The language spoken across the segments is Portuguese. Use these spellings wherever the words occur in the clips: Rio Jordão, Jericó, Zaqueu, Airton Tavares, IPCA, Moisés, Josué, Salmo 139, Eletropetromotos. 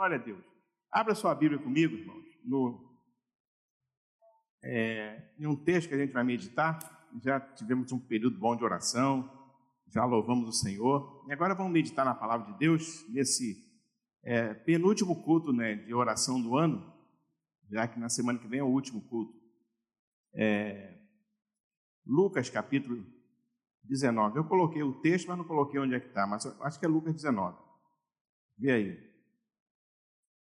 Glória a Deus. Abra sua Bíblia comigo, irmãos, em um texto que a gente vai meditar. Já tivemos um período bom de oração, já louvamos o Senhor. E agora vamos meditar na palavra de Deus, nesse penúltimo culto, né, de oração do ano, já que na semana que vem é o último culto. Lucas capítulo 19. Eu coloquei o texto, mas não coloquei onde é que está, mas eu acho que é Lucas 19. Vê aí.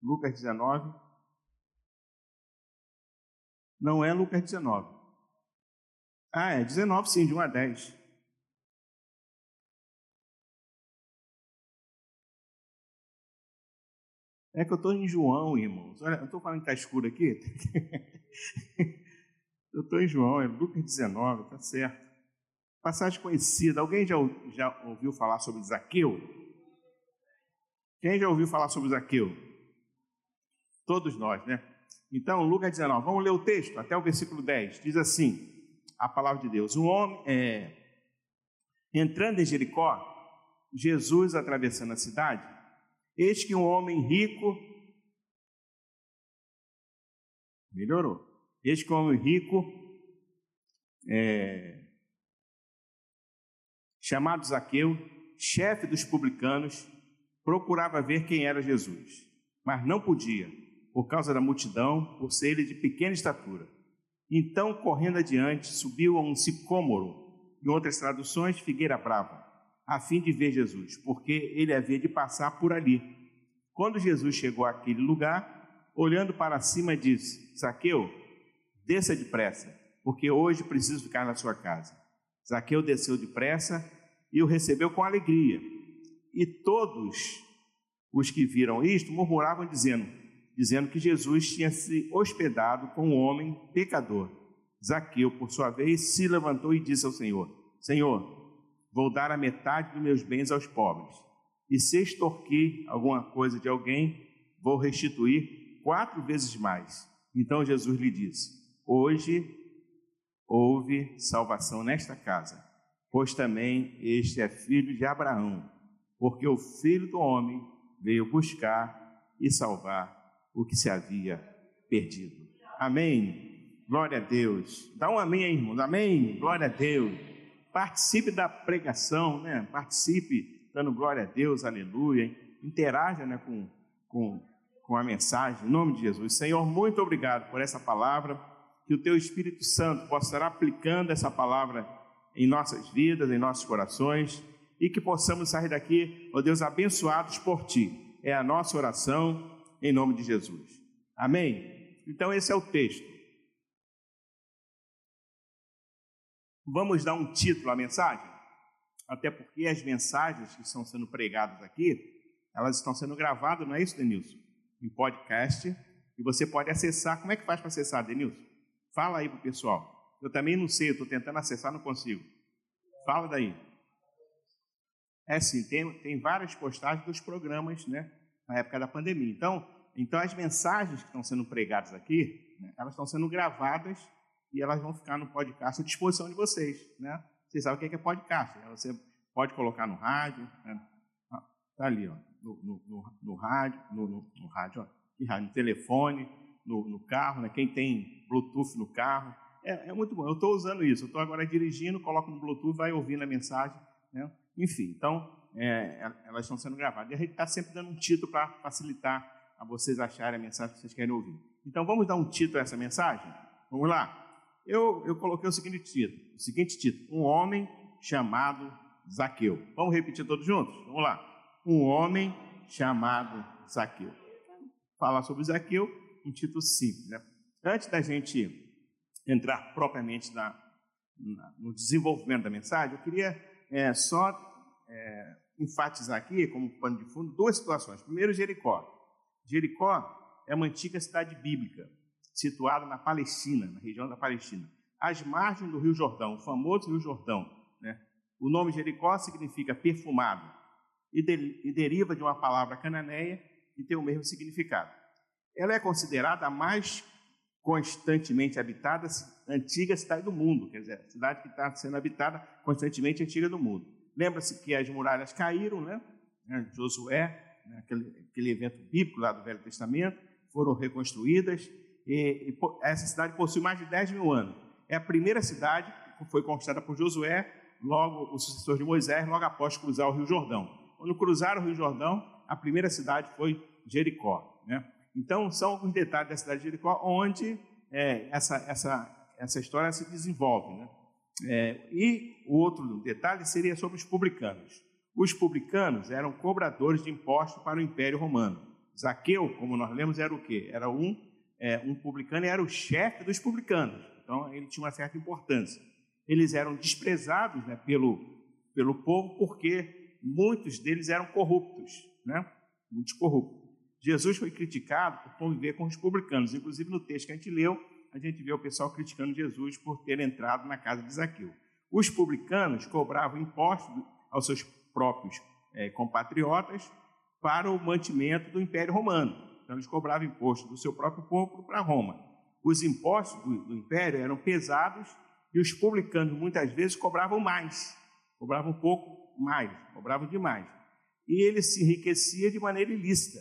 Lucas 19. Não é Lucas 19. Ah, é 19 sim, de 1 a 10. É que eu estou em João, irmãos. Olha, eu estou falando que está escuro aqui. Eu estou em João, é Lucas 19, está certo. Passagem conhecida. Alguém já ouviu falar sobre Zaqueu? Quem já ouviu falar sobre Zaqueu? Todos nós, né? Então, Lucas 19, vamos ler o texto, até o versículo 10. Diz assim, a palavra de Deus. Um homem, entrando em Jericó, Jesus atravessando a cidade, eis que um homem rico... Melhorou. Eis que um homem rico, chamado Zaqueu, chefe dos publicanos, procurava ver quem era Jesus, mas não podia, por causa da multidão, por ser ele de pequena estatura. Então, correndo adiante, subiu a um sicômoro, em outras traduções, figueira brava, a fim de ver Jesus, porque ele havia de passar por ali. Quando Jesus chegou àquele lugar, olhando para cima, disse: Zaqueu, desça depressa, porque hoje preciso ficar na sua casa. Zaqueu desceu depressa e o recebeu com alegria. E todos os que viram isto murmuravam, dizendo que Jesus tinha se hospedado com um homem pecador. Zaqueu, por sua vez, se levantou e disse ao Senhor: Senhor, vou dar a metade dos meus bens aos pobres, e se extorquir alguma coisa de alguém, vou restituir 4 vezes mais. Então Jesus lhe disse: Hoje houve salvação nesta casa, pois também este é filho de Abraão, porque o Filho do Homem veio buscar e salvar o que se havia perdido. Amém. Glória a Deus. Dá um amém aí, irmãos. Amém. Glória a Deus. Participe da pregação, né? Participe dando glória a Deus. Aleluia. Interaja, né, com a mensagem. Em nome de Jesus. Senhor, muito obrigado por essa palavra. Que o Teu Espírito Santo possa estar aplicando essa palavra em nossas vidas, em nossos corações. E que possamos sair daqui, ó Deus, abençoados por Ti. É a nossa oração, em nome de Jesus. Amém? Então esse é o texto. Vamos dar um título à mensagem? Até porque as mensagens que estão sendo pregadas aqui, elas estão sendo gravadas, não é isso, Denilson? Em podcast, e você pode acessar. Como é que faz para acessar, Denilson? Fala aí para o pessoal. Eu também não sei, eu estou tentando acessar, não consigo. Fala daí. É sim, tem várias postagens dos programas, né? Na época da pandemia. Então as mensagens que estão sendo pregadas aqui, né, elas estão sendo gravadas e elas vão ficar no podcast à disposição de vocês, né? Vocês sabem o que é podcast, né? Você pode colocar no rádio, né? Ah, tá ali, ó, no rádio, no rádio, ó, que rádio, no telefone, no carro, né? Quem tem Bluetooth no carro, é muito bom. Eu estou usando isso. Eu estou agora dirigindo, coloco no Bluetooth, vai ouvindo a mensagem, né? Enfim, então elas estão sendo gravadas. E a gente está sempre dando um título para facilitar a vocês acharem a mensagem que vocês querem ouvir. Então, vamos dar um título a essa mensagem? Vamos lá? Eu coloquei o seguinte título: Um homem chamado Zaqueu. Vamos repetir todos juntos? Vamos lá. Um homem chamado Zaqueu. Falar sobre Zaqueu, um título simples, né? Antes da gente entrar propriamente no desenvolvimento da mensagem, eu queria só enfatizar aqui, como pano de fundo, 2 situações. Primeiro, Jericó. Jericó é uma antiga cidade bíblica, situada na Palestina, na região da Palestina, às margens do Rio Jordão, o famoso Rio Jordão, né? O nome Jericó significa perfumado e deriva de uma palavra cananeia e tem o mesmo significado. Ela é considerada a mais constantemente habitada antiga cidade do mundo, quer dizer, a cidade que está sendo habitada constantemente antiga do mundo. Lembra-se que as muralhas caíram, né? Josué aquele evento bíblico lá do Velho Testamento, foram reconstruídas. E essa cidade possui mais de 10 mil anos. É a primeira cidade que foi conquistada por Josué, logo o sucessor de Moisés, logo após cruzar o Rio Jordão. Quando cruzaram o Rio Jordão, a primeira cidade foi Jericó, né? Então, são alguns detalhes da cidade de Jericó, onde essa história se desenvolve, né? E o outro detalhe seria sobre os publicanos. Os publicanos eram cobradores de impostos para o Império Romano. Zaqueu, como nós lemos, era o quê? Era um publicano e era o chefe dos publicanos. Então, ele tinha uma certa importância. Eles eram desprezados, né, pelo povo, porque muitos deles eram corruptos, né? Muitos corruptos. Jesus foi criticado por conviver com os publicanos. Inclusive, no texto que a gente leu, a gente vê o pessoal criticando Jesus por ter entrado na casa de Zaqueu. Os publicanos cobravam impostos aos seus próprios compatriotas para o mantimento do Império Romano. Então, eles cobravam imposto do seu próprio povo para Roma. Os impostos do Império eram pesados e os publicanos, muitas vezes, cobravam mais. Cobravam um pouco mais, cobravam demais. E ele se enriquecia de maneira ilícita,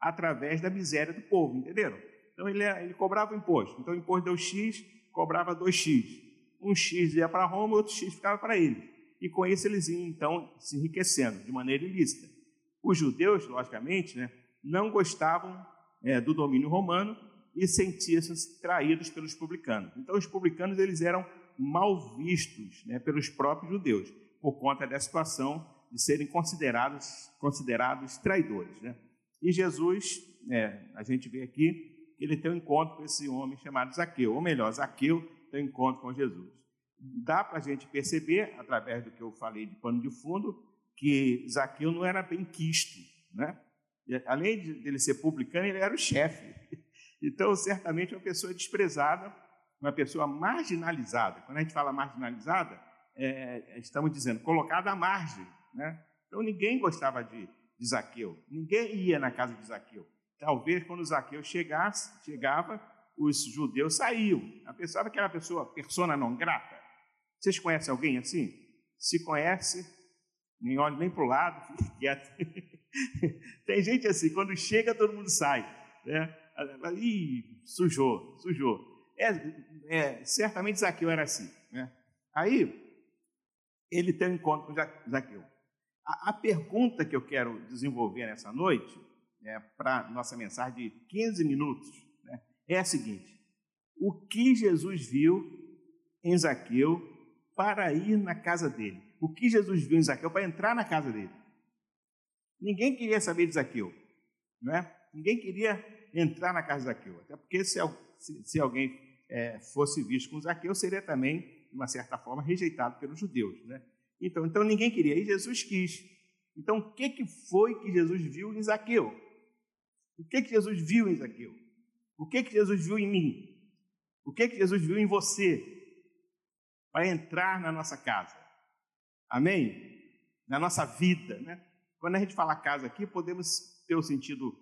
através da miséria do povo, entenderam? Então, ele cobrava imposto. Então, o imposto deu X, cobrava 2X. Um X ia para Roma, outro X ficava para ele. E com isso, eles iam, então, se enriquecendo de maneira ilícita. Os judeus, logicamente, né, não gostavam do domínio romano e sentiam-se traídos pelos publicanos. Então, os publicanos eles eram mal vistos, né, pelos próprios judeus, por conta da situação de serem considerados traidores, né? E Jesus, a gente vê aqui, que ele tem um encontro com esse homem chamado Zaqueu, ou melhor, Zaqueu tem um encontro com Jesus. Dá para a gente perceber, através do que eu falei de pano de fundo, que Zaqueu não era bem quisto, né? Além de ele ser publicano, ele era o chefe. Então, certamente, uma pessoa desprezada, uma pessoa marginalizada. Quando a gente fala marginalizada, estamos dizendo colocada à margem, né? Então, ninguém gostava de Zaqueu, ninguém ia na casa de Zaqueu. Talvez, quando Zaqueu chegava, os judeus saíam. A pessoa que era uma persona não grata. Vocês conhecem alguém assim? Se conhece, nem olhe nem para o lado, fique quieto. Tem gente assim, quando chega, todo mundo sai, né? Ih, sujou. Certamente Zaqueu era assim, né? Aí, ele tem um encontro com Zaqueu. A pergunta que eu quero desenvolver nessa noite, para nossa mensagem de 15 minutos, né, é a seguinte: o que Jesus viu em Zaqueu para ir na casa dele? O que Jesus viu em Zaqueu para entrar na casa dele? Ninguém queria saber de Zaqueu, né? Ninguém queria entrar na casa de Zaqueu, até porque se alguém fosse visto com Zaqueu, seria também, de uma certa forma, rejeitado pelos judeus, né? Então ninguém queria, e Jesus quis. Então, o que foi que Jesus viu em Zaqueu? O que Jesus viu em Zaqueu? O que Jesus viu em mim? O que Jesus viu em você? Para entrar na nossa casa. Amém? Na nossa vida, né? Quando a gente fala casa aqui, podemos ter o sentido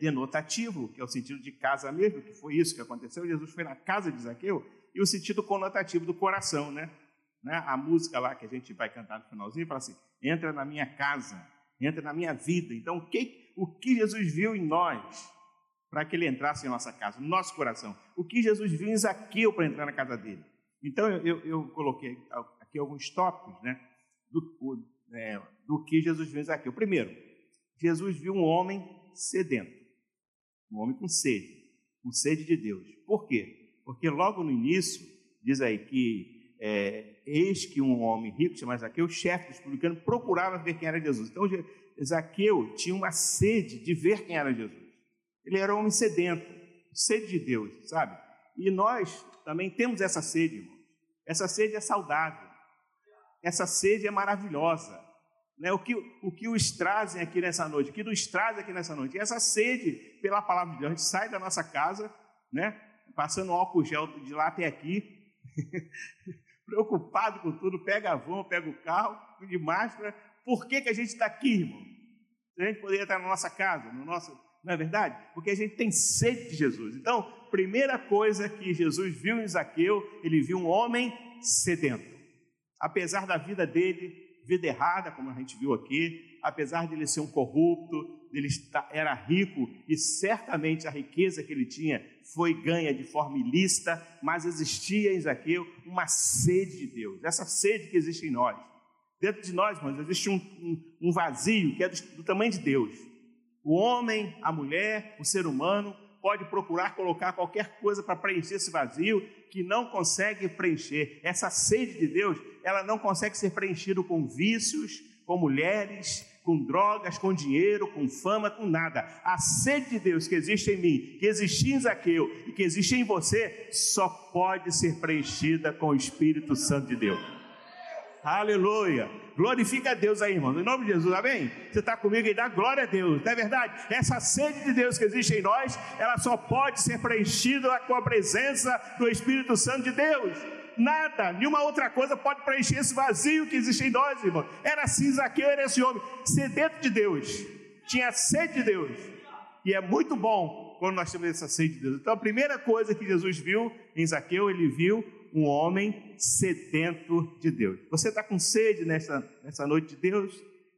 denotativo, que é o sentido de casa mesmo, que foi isso que aconteceu. Jesus foi na casa de Zaqueu, e o sentido conotativo do coração, né? A música lá que a gente vai cantar no finalzinho fala assim: entra na minha casa, entra na minha vida. Então, o que Jesus viu em nós para que ele entrasse em nossa casa, no nosso coração? O que Jesus viu em Zaqueu para entrar na casa dele? Então, eu coloquei aqui alguns tópicos, né, do que Jesus viu em Zaqueu. Primeiro, Jesus viu um homem sedento, um homem com sede de Deus. Por quê? Porque logo no início, diz aí que eis que um homem rico, chamado Zaqueu, chefe dos publicanos, procurava ver quem era Jesus. Então, Zaqueu tinha uma sede de ver quem era Jesus. Ele era um homem sedento, sede de Deus, sabe? E nós também temos essa sede, irmãos. Essa sede é saudável. Essa sede é maravilhosa, né? O que os trazem aqui nessa noite, o que nos traz aqui nessa noite, essa sede pela palavra de Deus. A gente sai da nossa casa, né, passando álcool gel de lá até aqui, preocupado com tudo, pega a van, pega o carro, de máscara. Por que a gente está aqui, irmão? A gente poderia estar na nossa casa, não é verdade? Porque a gente tem sede de Jesus. Então, primeira coisa que Jesus viu em Zaqueu, ele viu um homem sedento. Apesar da vida dele, vida errada, como a gente viu aqui, apesar de ele ser um corrupto, ele era rico e certamente a riqueza que ele tinha foi ganha de forma ilícita, mas existia em Zaqueu uma sede de Deus, essa sede que existe em nós. Dentro de nós, irmãos, existe um vazio que é do tamanho de Deus. O homem, a mulher, o ser humano pode procurar colocar qualquer coisa para preencher esse vazio que não consegue preencher. Essa sede de Deus, ela não consegue ser preenchida com vícios, com mulheres, com drogas, com dinheiro, com fama, com nada. A sede de Deus que existe em mim, que existe em Zaqueu e que existe em você, só pode ser preenchida com o Espírito Santo de Deus. Aleluia! Glorifica a Deus aí, irmão, em nome de Jesus, amém? Você está comigo e dá glória a Deus, não é verdade? Essa sede de Deus que existe em nós, ela só pode ser preenchida com a presença do Espírito Santo de Deus. Nada, nenhuma outra coisa pode preencher esse vazio que existe em nós, irmão. Era assim Zaqueu, era esse homem, sedento de Deus, tinha sede de Deus. E é muito bom quando nós temos essa sede de Deus. Então a primeira coisa que Jesus viu em Zaqueu, ele viu um homem sedento de Deus. Você está com sede nessa noite de Deus?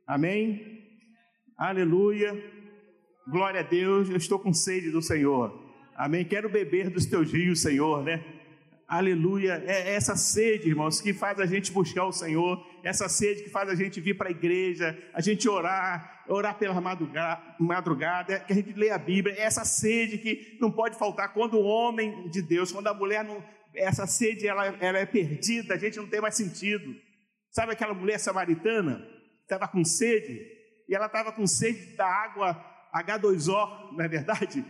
Amém? Aleluia. Glória a Deus, eu estou com sede do Senhor. Amém? Quero beber dos teus rios, Senhor, né? Aleluia, é essa sede, irmãos, que faz a gente buscar o Senhor, essa sede que faz a gente vir para a igreja, a gente orar pela madrugada, que a gente lê a Bíblia, é essa sede que não pode faltar quando o homem de Deus, quando a mulher, não, essa sede ela é perdida, a gente não tem mais sentido. Sabe aquela mulher samaritana que estava com sede, e ela estava com sede da água H2O, não é verdade?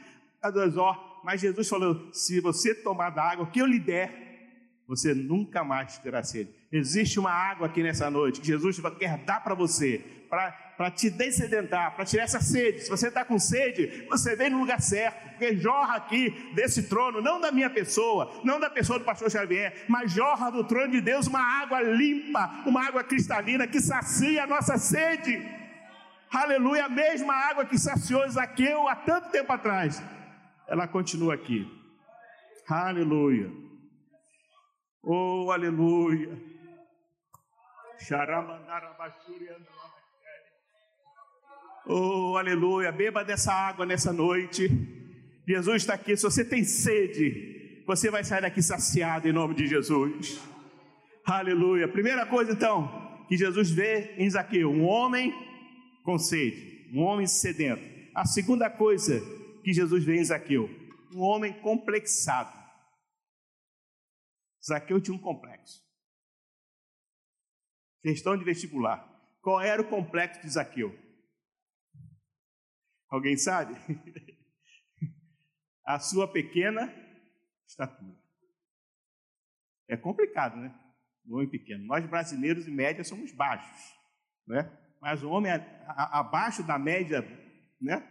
H2O. Mas Jesus falou, se você tomar da água que eu lhe der, você nunca mais terá sede. Existe uma água aqui nessa noite que Jesus quer dar para você, para te dessedentar, para tirar essa sede. Se você está com sede, você vem no lugar certo, porque jorra aqui desse trono, não da minha pessoa, não da pessoa do pastor Xavier, mas jorra do trono de Deus uma água limpa, uma água cristalina que sacia a nossa sede. Aleluia, a mesma água que saciou Zaqueu há tanto tempo atrás. Ela continua aqui. Aleluia. Oh, aleluia. Oh, aleluia. Beba dessa água nessa noite. Jesus está aqui. Se você tem sede, você vai sair daqui saciado em nome de Jesus. Aleluia. Primeira coisa, então, que Jesus vê em Zaqueu, um homem com sede, um homem sedento. A segunda coisa que Jesus vê em Zaqueu, um homem complexado. Zaqueu tinha um complexo. Questão de vestibular. Qual era o complexo de Zaqueu? Alguém sabe? A sua pequena estatura. É complicado, né? Um homem pequeno. Nós brasileiros, em média, somos baixos, né? Mas o homem abaixo da média, né,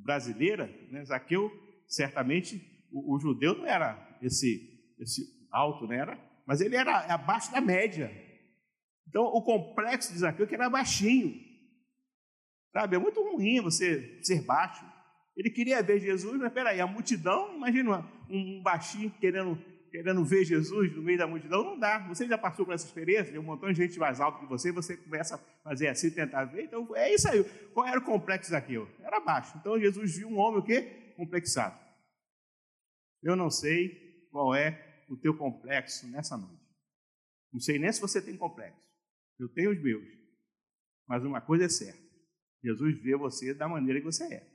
brasileira, né? Zaqueu, certamente, o judeu não era esse alto, né? Mas ele era abaixo da média. Então, o complexo de Zaqueu que era baixinho. Sabe? É muito ruim você ser baixo. Ele queria ver Jesus, mas peraí, a multidão, imagina um baixinho querendo ver Jesus no meio da multidão, não dá. Você já passou por essa experiência? Tem um montão de gente mais alto que você, você começa a fazer assim, tentar ver. Então, é isso aí. Qual era o complexo Zaqueu? Era baixo. Então, Jesus viu um homem o quê? Complexado. Eu não sei qual é o teu complexo nessa noite. Não sei nem se você tem complexo. Eu tenho os meus. Mas uma coisa é certa. Jesus vê você da maneira que você é.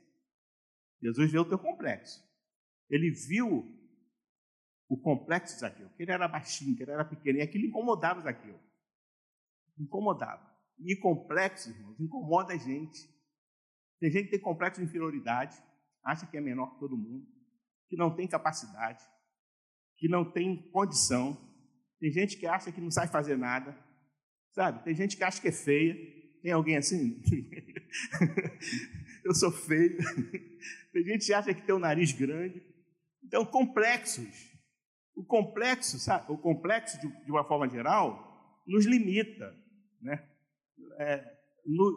Jesus vê o teu complexo. Ele viu o complexo de Zaqueu, que ele era baixinho, que ele era pequeno, e aquilo incomodava Zaqueu. Incomodava. E complexo, irmãos, incomoda a gente. Tem gente que tem complexo de inferioridade, acha que é menor que todo mundo, que não tem capacidade, que não tem condição. Tem gente que acha que não sabe fazer nada, sabe? Tem gente que acha que é feia. Tem alguém assim? Eu sou feio. Tem gente que acha que tem um nariz grande. Então, complexos. O complexo, sabe? O complexo, de uma forma geral, nos limita, né?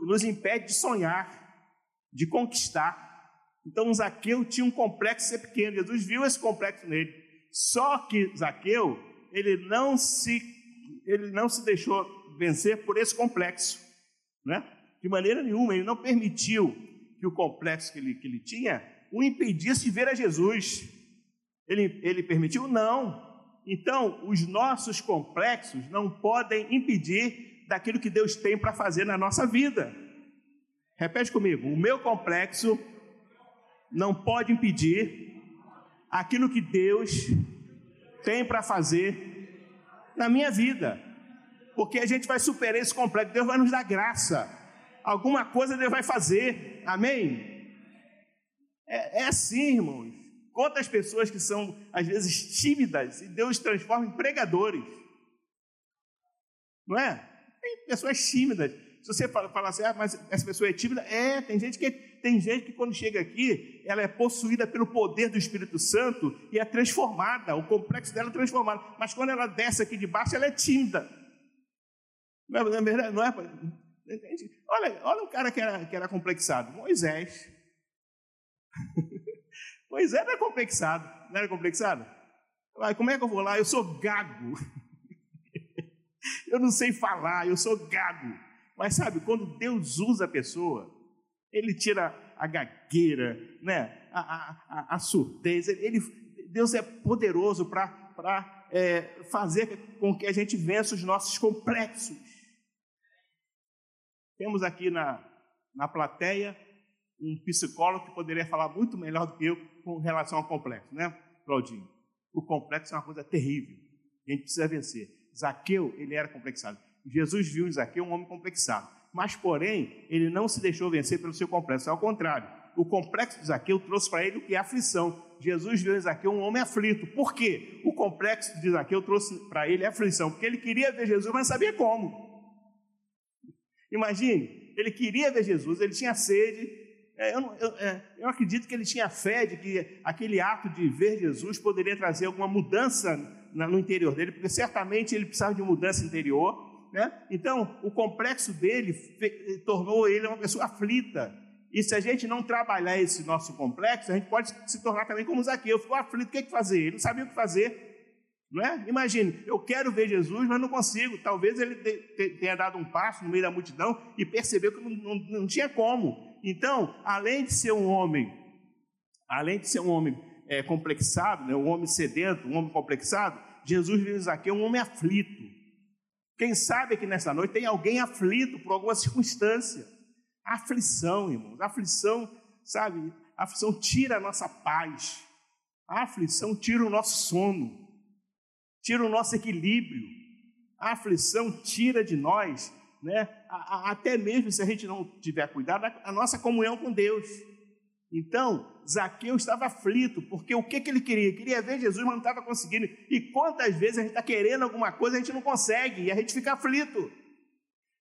Nos impede de sonhar, de conquistar. Então, Zaqueu tinha um complexo de ser pequeno. Jesus viu esse complexo nele. Só que Zaqueu, ele não se deixou vencer por esse complexo, né? De maneira nenhuma, ele não permitiu que que o complexo que ele tinha o impedisse de ver a Jesus. Ele permitiu? Não. Então, os nossos complexos não podem impedir daquilo que Deus tem para fazer na nossa vida. Repete comigo. O meu complexo não pode impedir aquilo que Deus tem para fazer na minha vida. Porque a gente vai superar esse complexo. Deus vai nos dar graça. Alguma coisa Deus vai fazer. Amém? É assim, irmãos. Quantas pessoas que são, às vezes, tímidas e Deus transforma em pregadores. Não é? Tem pessoas tímidas. Se você falar assim, mas essa pessoa é tímida. Tem gente que quando chega aqui, ela é possuída pelo poder do Espírito Santo e é transformada, o complexo dela é transformado. Mas quando ela desce aqui de baixo, ela é tímida. Não é verdade? Não é? Olha o cara que era complexado. Moisés. Moisés era complexado. Não era complexado? Como é que eu vou lá? Eu sou gago. Eu não sei falar, eu sou gago. Mas sabe, quando Deus usa a pessoa, Ele tira a gagueira, né? a surdez. Deus é poderoso para fazer com que a gente vença os nossos complexos. Temos aqui na plateia um psicólogo que poderia falar muito melhor do que eu com relação ao complexo, né, Claudinho? O complexo é uma coisa terrível, a gente precisa vencer. Zaqueu, ele era complexado. Jesus viu em Zaqueu um homem complexado, mas, porém, ele não se deixou vencer pelo seu complexo, ao contrário. O complexo de Zaqueu trouxe para ele o que é aflição. Jesus viu em Zaqueu um homem aflito. Por quê? O complexo de Zaqueu trouxe para ele aflição, porque ele queria ver Jesus, mas não sabia como. Imagine, ele queria ver Jesus, ele tinha sede. Eu acredito que ele tinha fé de que aquele ato de ver Jesus poderia trazer alguma mudança no interior dele, porque certamente ele precisava de mudança interior, né? Então, o complexo dele tornou ele uma pessoa aflita. E se a gente não trabalhar esse nosso complexo, a gente pode se tornar também como Zaqueu. Ficou aflito, o que fazer? Ele não sabia o que fazer. Não é? Imagine, eu quero ver Jesus, mas não consigo. Talvez ele tenha dado um passo no meio da multidão e percebeu que não tinha como. Então, além de ser um homem complexado, né, um homem sedento, um homem complexado, Jesus viu em Zaqueu um homem aflito. Quem sabe aqui nessa noite tem alguém aflito por alguma circunstância. Aflição, irmãos, aflição, sabe? Aflição tira a nossa paz. A aflição tira o nosso sono. Tira o nosso equilíbrio, a aflição tira de nós, né? Até mesmo se a gente não tiver cuidado, a nossa comunhão com Deus. Então, Zaqueu estava aflito, porque o que ele queria? Ele queria ver Jesus, mas não estava conseguindo. E quantas vezes a gente está querendo alguma coisa, a gente não consegue, e a gente fica aflito.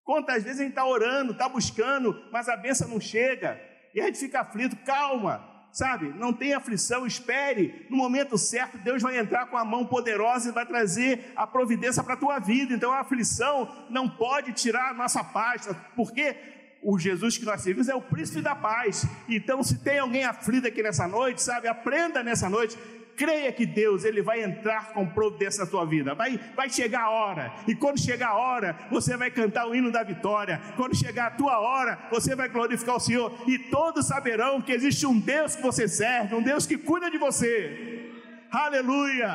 Quantas vezes a gente está orando, está buscando, mas a bênção não chega, e a gente fica aflito. Calma! Sabe, não tem aflição, espere, no momento certo Deus vai entrar com a mão poderosa e vai trazer a providência para a tua vida. Então a aflição não pode tirar a nossa paz, porque o Jesus que nós servimos é o príncipe da paz. Então se tem alguém aflito aqui nessa noite, sabe, aprenda nessa noite, creia que Deus, Ele vai entrar com providência na tua vida. Vai chegar a hora, e quando chegar a hora, você vai cantar o hino da vitória. Quando chegar a tua hora, você vai glorificar o Senhor, e todos saberão que existe um Deus que você serve, um Deus que cuida de você. Aleluia!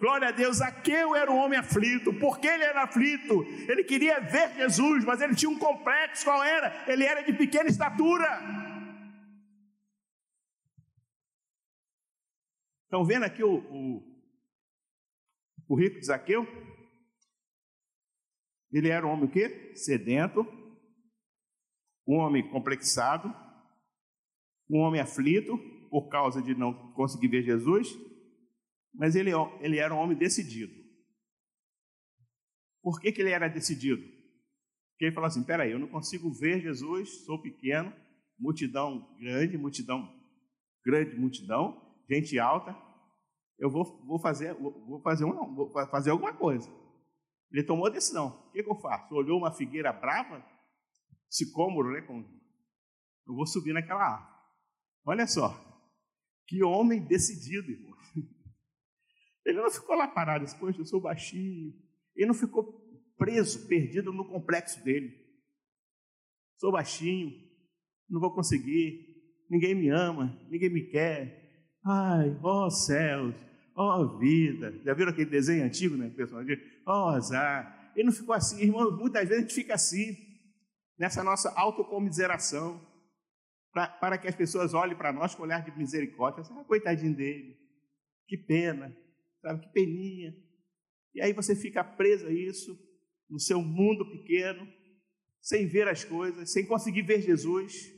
Glória a Deus. Zaqueu era um homem aflito. Por que ele era aflito? Ele queria ver Jesus, mas ele tinha um complexo. Qual era? Ele era de pequena estatura. Estão vendo aqui o currículo de Zaqueu? Ele era um homem o quê? Sedento, um homem complexado, um homem aflito por causa de não conseguir ver Jesus, mas ele era um homem decidido. Por que ele era decidido? Porque ele falou assim, peraí, eu não consigo ver Jesus, sou pequeno, multidão, gente alta, eu vou fazer alguma coisa. Ele tomou a decisão. O que eu faço? Olhou uma figueira brava, sicômoro, né? Eu vou subir naquela árvore. Olha só, que homem decidido, irmão. Ele não ficou lá parado, poxa, eu sou baixinho. Ele não ficou preso, perdido no complexo dele. Sou baixinho, não vou conseguir, ninguém me ama, ninguém me quer, ai, ó céus, ó vida. Já viram aquele desenho antigo, né, pessoal? Ó azar. Ele não ficou assim, irmãos. Muitas vezes a gente fica assim, nessa nossa autocomiseração, para que as pessoas olhem para nós com olhar de misericórdia. Ah, coitadinho dele, que pena, sabe, que peninha. E aí você fica preso a isso, no seu mundo pequeno, sem ver as coisas, sem conseguir ver Jesus,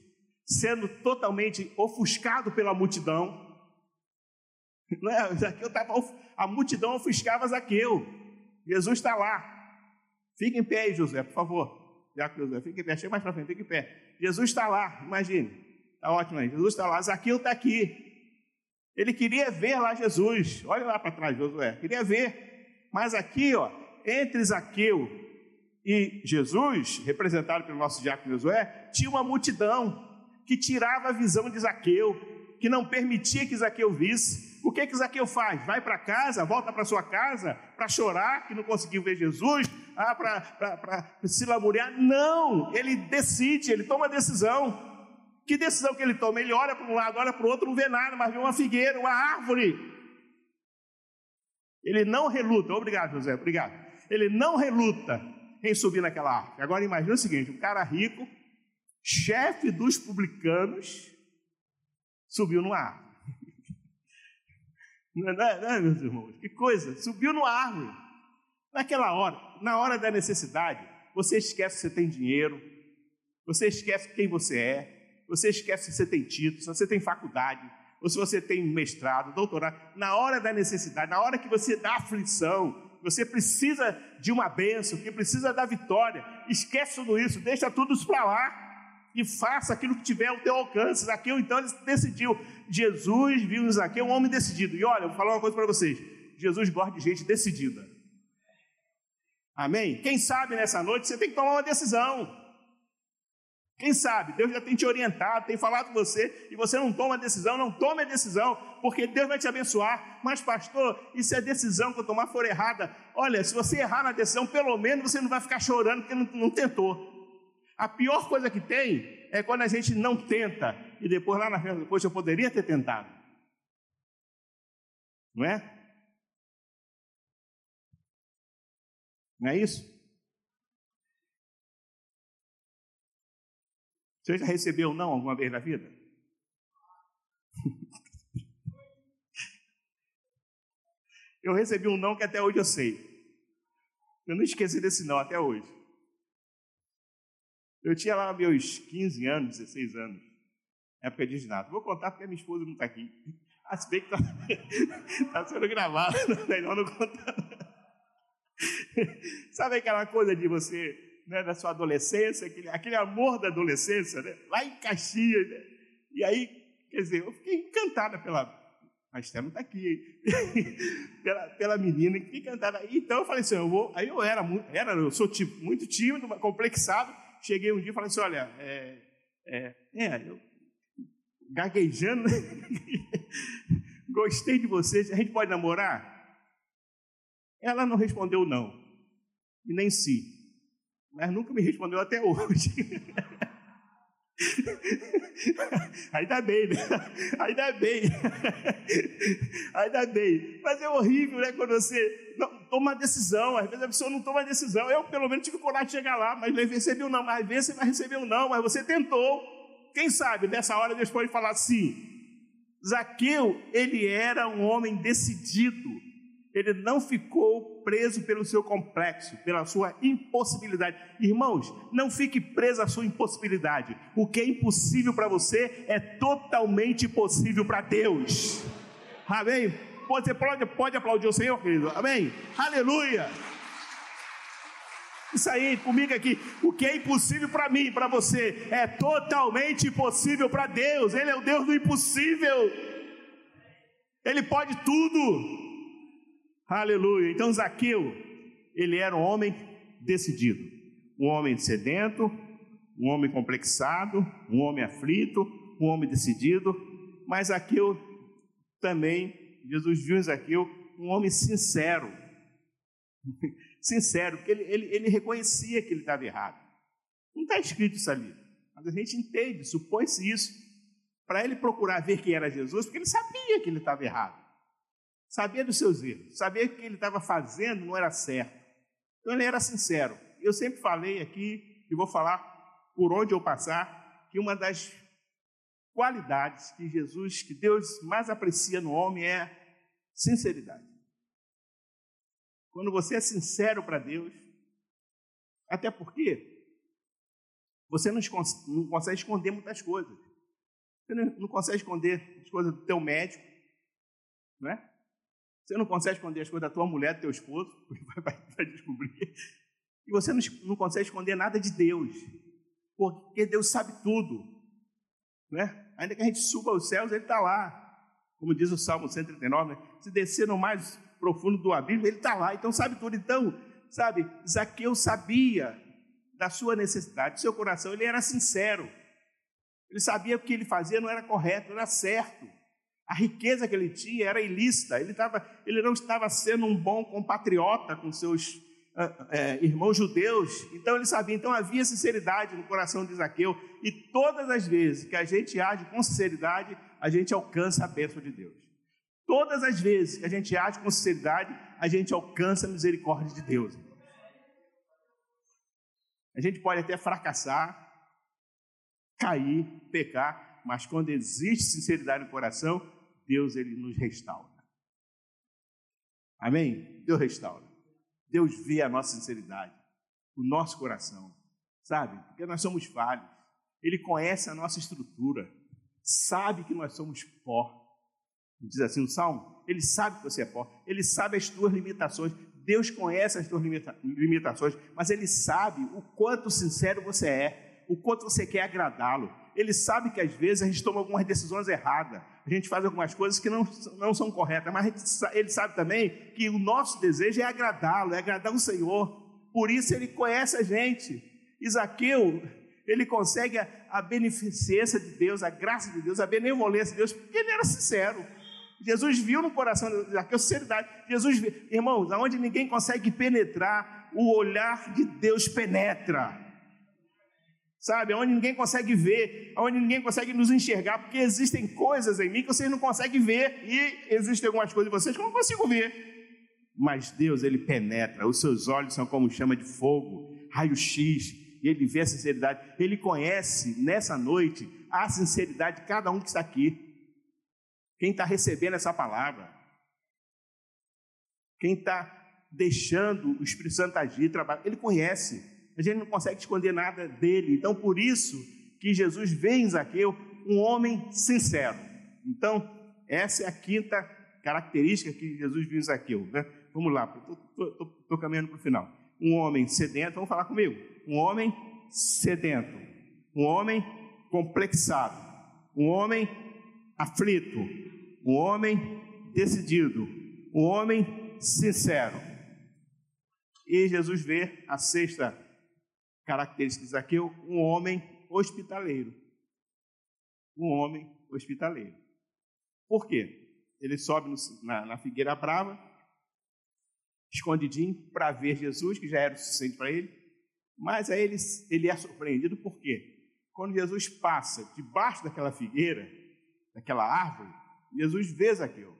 sendo totalmente ofuscado pela multidão. Não é? Zaqueu tava, a multidão ofuscava Zaqueu. Jesus está lá. Fica em pé aí, José, por favor. José, fica em pé, chega mais para frente, fica em pé. Jesus está lá, imagine. Está ótimo aí, Jesus está lá, Zaqueu está aqui. Ele queria ver lá Jesus. Olha lá para trás, Josué, queria ver. Mas aqui, ó, entre Zaqueu e Jesus, representado pelo nosso diácono Josué, tinha uma multidão que tirava a visão de Zaqueu, que não permitia que Zaqueu visse. O que Zaqueu faz? Vai para casa, volta para sua casa, para chorar que não conseguiu ver Jesus, para se lamuriar? Não, ele decide, ele toma a decisão. Que decisão que ele toma? Ele olha para um lado, olha para o outro, não vê nada, mas vê uma figueira, uma árvore. Ele não reluta, obrigado José, obrigado. Ele não reluta em subir naquela árvore. Agora imagina o seguinte, um cara rico, chefe dos publicanos, subiu numa árvore. Não é, meus irmãos? Que coisa, subiu numa árvore. Naquela hora, na hora da necessidade, você esquece que você tem dinheiro, você esquece quem você é, você esquece se você tem título, se você tem faculdade, ou se você tem mestrado, doutorado. Na hora da necessidade, na hora que você dá aflição, você precisa de uma bênção, que precisa da vitória, esquece tudo isso, deixa tudo isso para lá e faça aquilo que tiver ao teu alcance. Zaqueu, então, ele decidiu. Jesus viu em Zaqueu um homem decidido. E olha, eu vou falar uma coisa para vocês, Jesus gosta de gente decidida. Amém? Quem sabe nessa noite você tem que tomar uma decisão. Quem sabe, Deus já tem te orientado, tem falado com você, e você não toma a decisão, não tome a decisão, porque Deus vai te abençoar. Mas pastor, e se a decisão que eu tomar for errada? Olha, se você errar na decisão, pelo menos você não vai ficar chorando porque não tentou. A pior coisa que tem é quando a gente não tenta, e depois lá na frente, depois eu poderia ter tentado. Não é? Não é isso? Você já recebeu não alguma vez na vida? Eu recebi um não que até hoje eu sei. Eu não esqueci desse não até hoje. Eu tinha lá meus 15 anos, 16 anos, época de ginásio. Vou contar porque a minha esposa não está aqui. Ah, se bem que está sendo gravado, melhor não contar. Sabe aquela coisa de você... Né, da sua adolescência, aquele amor da adolescência, né, lá em Caxias, né? E aí, quer dizer, eu fiquei encantada pela, a Estela não está aqui, pela menina, fiquei encantada. Então eu falei assim, eu sou tipo, muito tímido, complexado. Cheguei um dia e falei assim, olha, eu gaguejando, né? Gostei de você, a gente pode namorar? Ela não respondeu não, e nem sim. Mas nunca me respondeu até hoje. Ainda bem, né? Ainda bem. Ainda bem. Mas é horrível, né? Quando você não toma decisão. Às vezes a pessoa não toma decisão. Eu, pelo menos, tive coragem de chegar lá, mas não recebi um não. Mas às vezes você vai receber um não, mas você tentou. Quem sabe, nessa hora, Deus pode falar assim. Zaqueu, ele era um homem decidido. Ele não ficou preso pelo seu complexo, pela sua impossibilidade. Irmãos, não fique preso à sua impossibilidade. O que é impossível para você é totalmente possível para Deus. Amém? Você pode aplaudir o Senhor, querido? Amém? Aleluia! Isso aí, comigo aqui. O que é impossível para mim, para você, é totalmente possível para Deus. Ele é o Deus do impossível. Ele pode tudo. Aleluia. Então Zaqueu, ele era um homem decidido, um homem sedento, um homem complexado, um homem aflito, um homem decidido. Mas Zaqueu também, Jesus viu em Zaqueu um homem sincero, sincero, porque ele reconhecia que ele estava errado. Não está escrito isso ali, Mas a gente entende, supõe-se isso, para ele procurar ver quem era Jesus, porque ele sabia que ele estava errado, sabia dos seus erros, sabia que o que ele estava fazendo não era certo. Então ele era sincero. Eu sempre falei aqui, e vou falar por onde eu passar, que uma das qualidades que Jesus, que Deus mais aprecia no homem é sinceridade. Quando você é sincero para Deus, até porque você não consegue esconder muitas coisas. Você não consegue esconder as coisas do teu médico, não é? Você não consegue esconder as coisas da tua mulher, do teu esposo, porque vai descobrir. E você não consegue esconder nada de Deus, porque Deus sabe tudo, não é? Ainda que a gente suba aos céus, Ele está lá. Como diz o Salmo 139, né? Se descer no mais profundo do abismo, Ele está lá, então sabe tudo. Então, sabe, Zaqueu sabia da sua necessidade, do seu coração, ele era sincero, ele sabia que o que ele fazia não era correto, não era certo, a riqueza que ele tinha era ilícita, ele não estava sendo um bom compatriota com seus irmãos judeus, então ele sabia, então havia sinceridade no coração de Zaqueu, e todas as vezes que a gente age com sinceridade, a gente alcança a bênção de Deus, todas as vezes que a gente age com sinceridade, a gente alcança a misericórdia de Deus. A gente pode até fracassar, cair, pecar, mas quando existe sinceridade no coração, Deus, Ele nos restaura. Amém? Deus restaura. Deus vê a nossa sinceridade, o nosso coração, sabe? Porque nós somos falhos. Ele conhece a nossa estrutura, sabe que nós somos pó. Diz assim no Salmo, Ele sabe que você é pó, Ele sabe as tuas limitações. Deus conhece as tuas limitações, mas Ele sabe o quanto sincero você é, o quanto você quer agradá-lo. Ele sabe que às vezes a gente toma algumas decisões erradas, a gente faz algumas coisas que não são corretas, mas Ele sabe também que o nosso desejo é agradá-lo, é agradar o Senhor. Por isso Ele conhece a gente. Zaqueu, ele consegue a beneficência de Deus, a graça de Deus, a benevolência de Deus, porque ele era sincero. Jesus viu no coração daquela sinceridade. Jesus viu, irmãos, aonde ninguém consegue penetrar, o olhar de Deus penetra, sabe? Aonde ninguém consegue ver, aonde ninguém consegue nos enxergar, porque existem coisas em mim que vocês não conseguem ver e existem algumas coisas em vocês que eu não consigo ver. Mas Deus, Ele penetra. Os seus olhos são como chama de fogo, raio-x. Ele vê a sinceridade. Ele conhece nessa noite a sinceridade de cada um que está aqui. Quem está recebendo essa palavra, quem está deixando o Espírito Santo agir, trabalhar, Ele conhece, a gente não consegue esconder nada dEle. Então, por isso que Jesus vê em Zaqueu um homem sincero. Então, essa é a quinta característica que Jesus viu em Zaqueu, né? Vamos lá, estou caminhando para o final. Um homem sedento, vamos falar comigo, um homem sedento, um homem complexado, um homem aflito, um homem decidido, um homem sincero. E Jesus vê a sexta característica de Zaqueu, um homem hospitaleiro. Um homem hospitaleiro. Por quê? Ele sobe na figueira brava, escondidinho, para ver Jesus, que já era o suficiente para ele. Mas aí ele é surpreendido, por quê? Quando Jesus passa debaixo daquela figueira, daquela árvore, Jesus vê Zaqueu.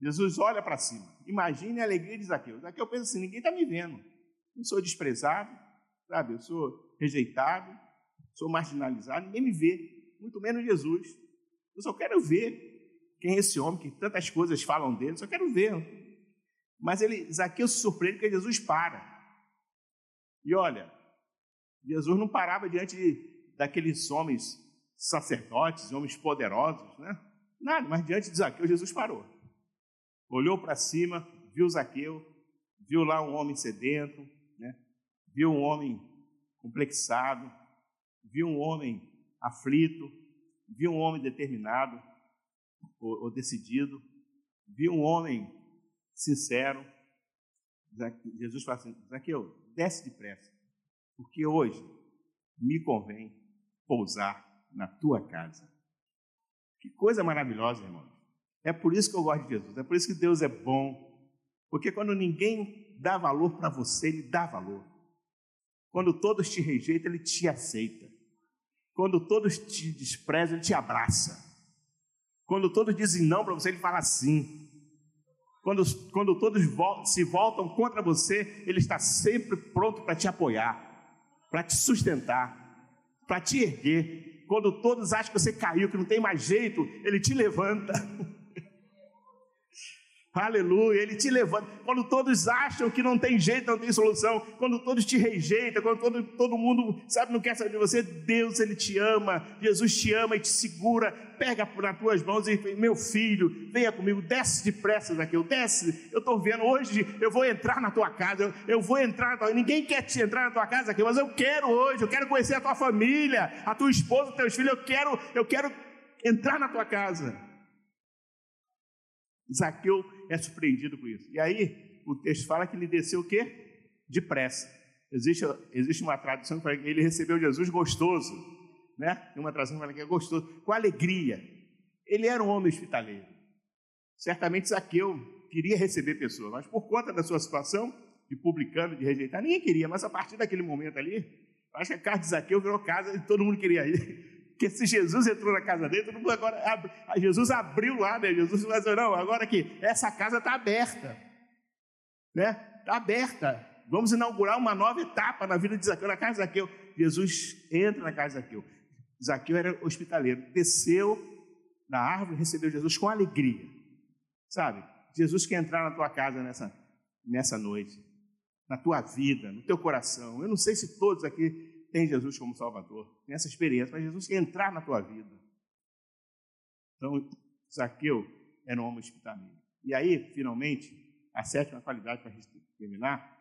Jesus olha para cima. Imagine a alegria de Zaqueu. Zaqueu pensa assim, ninguém está me vendo. Eu sou desprezado, sabe? Eu sou rejeitado, sou marginalizado, ninguém me vê, muito menos Jesus. Eu só quero ver quem é esse homem, que tantas coisas falam dele, só quero ver. Mas Zaqueu se surpreende porque Jesus para. E olha, Jesus não parava diante daqueles homens sacerdotes, homens poderosos, né? Nada, mas diante de Zaqueu, Jesus parou. Olhou para cima, viu Zaqueu, viu lá um homem sedento, né? Viu um homem complexado, viu um homem aflito, viu um homem determinado ou decidido, viu um homem sincero. Jesus fala assim, Zaqueu, desce depressa, porque hoje me convém pousar na tua casa. Que coisa maravilhosa, irmão. É por isso que eu gosto de Jesus, é por isso que Deus é bom, porque quando ninguém dá valor para você, Ele dá valor. Quando todos te rejeitam, Ele te aceita. Quando todos te desprezam, ele te abraça. Quando todos dizem não para você, ele fala sim. Quando todos se voltam contra você, ele está sempre pronto para te apoiar, para te sustentar, para te erguer. Quando todos acham que você caiu, que não tem mais jeito, ele te levanta. Aleluia, ele te levanta. Quando todos acham que não tem jeito, não tem solução, quando todos te rejeitam, quando todo mundo, sabe, não quer saber de você, Deus, ele te ama, Jesus te ama e te segura, pega nas tuas mãos e diz: meu filho, venha comigo, desce depressa, Zaqueu, desce, eu estou vendo, hoje eu vou entrar na tua casa, eu vou entrar na tua casa, ninguém quer te entrar na tua casa, Zaqueu, mas eu quero hoje, eu quero conhecer a tua família, a tua esposa, os teus filhos, eu quero entrar na tua casa. Zaqueu é surpreendido com isso. E aí, o texto fala que ele desceu o quê? Depressa. Existe uma tradução que fala que ele recebeu Jesus gostoso, né? Uma tradução que fala que é gostoso, com alegria. Ele era um homem hospitaleiro. Certamente Zaqueu queria receber pessoas, mas por conta da sua situação, de publicano, de rejeitar, ninguém queria. Mas a partir daquele momento ali, acho que a casa de Zaqueu virou casa e todo mundo queria ir. Porque se Jesus entrou na casa dele, todo mundo agora, Jesus abriu lá, né? Jesus falou: não, agora que essa casa está aberta, né? Está aberta, vamos inaugurar uma nova etapa na vida de Zaqueu, na casa de Zaqueu. Jesus entra na casa de Zaqueu. Zaqueu era hospitaleiro, desceu da árvore e recebeu Jesus com alegria, sabe? Jesus quer entrar na tua casa nessa noite, na tua vida, no teu coração. Eu não sei se todos aqui tem Jesus como Salvador, tem essa experiência, mas Jesus quer entrar na tua vida. Então, Zaqueu era um homem hospitaleiro. E aí, finalmente, a sétima qualidade para terminar,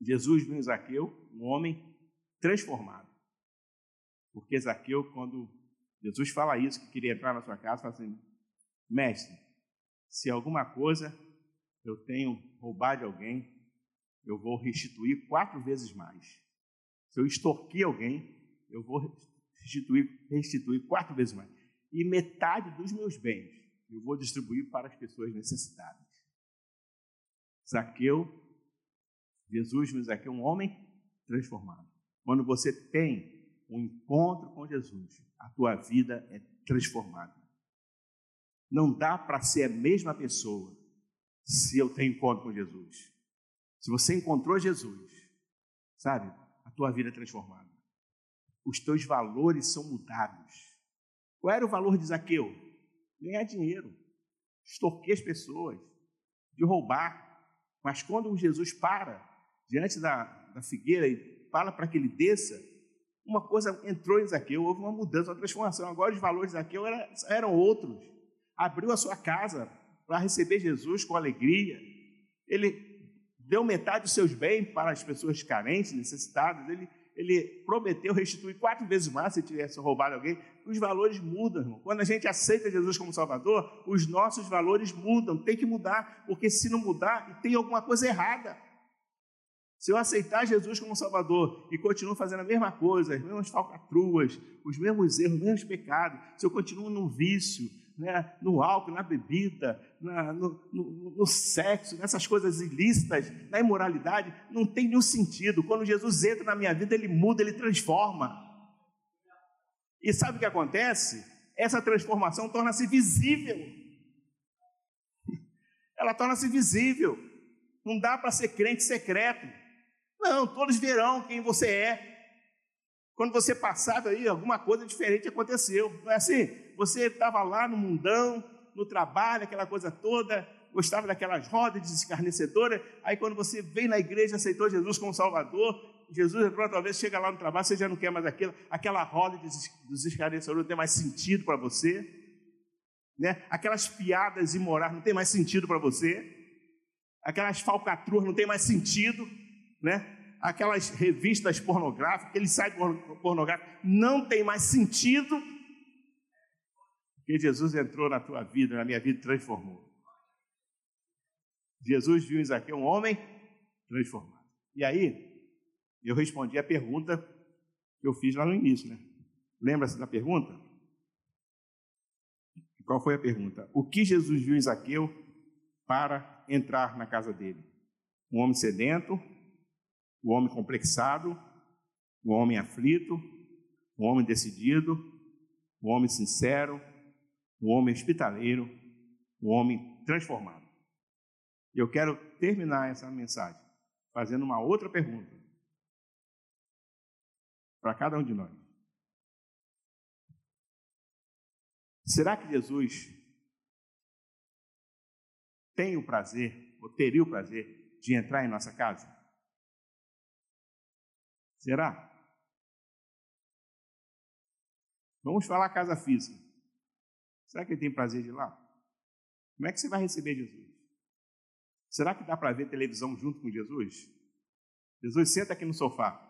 Jesus viu em Zaqueu um homem transformado. Porque Zaqueu, quando Jesus fala isso, que queria entrar na sua casa, fala assim: mestre, se alguma coisa eu tenho roubado de alguém, eu vou restituir 4 vezes mais. Se eu extorquir alguém, eu vou restituir 4 vezes mais. E metade dos meus bens eu vou distribuir para as pessoas necessitadas. Zaqueu, Jesus viu Zaqueu um homem transformado. Quando você tem um encontro com Jesus, a tua vida é transformada. Não dá para ser a mesma pessoa se eu tenho encontro com Jesus. Se você encontrou Jesus, sabe, a tua vida é transformada. Os teus valores são mudados. Qual era o valor de Zaqueu? Ganhar dinheiro, extorquir as pessoas, de roubar. Mas quando Jesus para diante da figueira e fala para que ele desça, uma coisa entrou em Zaqueu, houve uma mudança, uma transformação. Agora os valores de Zaqueu eram outros. Abriu a sua casa para receber Jesus com alegria. Ele deu metade dos seus bens para as pessoas carentes, necessitadas. Ele prometeu restituir 4 vezes mais se tivesse roubado alguém. Os valores mudam, irmão. Quando a gente aceita Jesus como Salvador, os nossos valores mudam. Tem que mudar, porque se não mudar, tem alguma coisa errada. Se eu aceitar Jesus como Salvador e continuo fazendo a mesma coisa, as mesmas falcatruas, os mesmos erros, os mesmos pecados, se eu continuo num vício, né, no álcool, na bebida, no sexo, nessas coisas ilícitas, na imoralidade, não tem nenhum sentido. Quando Jesus entra na minha vida, ele muda, ele transforma. E sabe o que acontece? Essa transformação torna-se visível. Ela torna-se visível. Não dá para ser crente secreto. Não, todos verão quem você é. Quando você passava aí, alguma coisa diferente aconteceu. Não é assim? Você estava lá no mundão, no trabalho, aquela coisa toda, gostava daquelas rodas descarnecedoras. Aí quando você vem na igreja, aceitou Jesus como Salvador, Jesus entrou outra vez, chega lá no trabalho, você já não quer mais aquela roda descarnecedora, não tem mais sentido para você, né? Aquelas piadas imorais não tem mais sentido para você, aquelas falcatruas não tem mais sentido, né? Aquelas revistas pornográficas, aquele site pornográfico, não tem mais sentido, porque Jesus entrou na tua vida, na minha vida, transformou. Jesus viu em Zaqueu um homem transformado. E aí, eu respondi a pergunta que eu fiz lá no início, né? Lembra-se da pergunta? Qual foi a pergunta? O que Jesus viu em Zaqueu para entrar na casa dele? Um homem sedento, um homem complexado, um homem aflito, um homem decidido, um homem sincero, um homem hospitaleiro, um homem transformado. E eu quero terminar essa mensagem fazendo uma outra pergunta para cada um de nós. Será que Jesus tem o prazer, ou teria o prazer, de entrar em nossa casa? Será? Vamos falar casa física. Será que ele tem prazer de ir lá? Como é que você vai receber Jesus? Será que dá para ver televisão junto com Jesus? Jesus, senta aqui no sofá.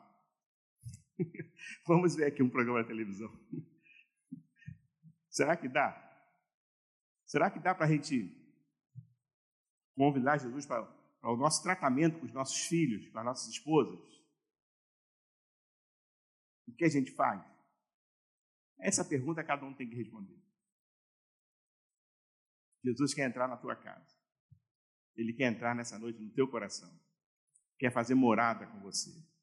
Vamos ver aqui um programa de televisão. Será que dá? Será que dá para a gente convidar Jesus para o nosso tratamento com os nossos filhos, com as nossas esposas? O que a gente faz? Essa pergunta cada um tem que responder. Jesus quer entrar na tua casa. Ele quer entrar nessa noite no teu coração. Quer fazer morada com você.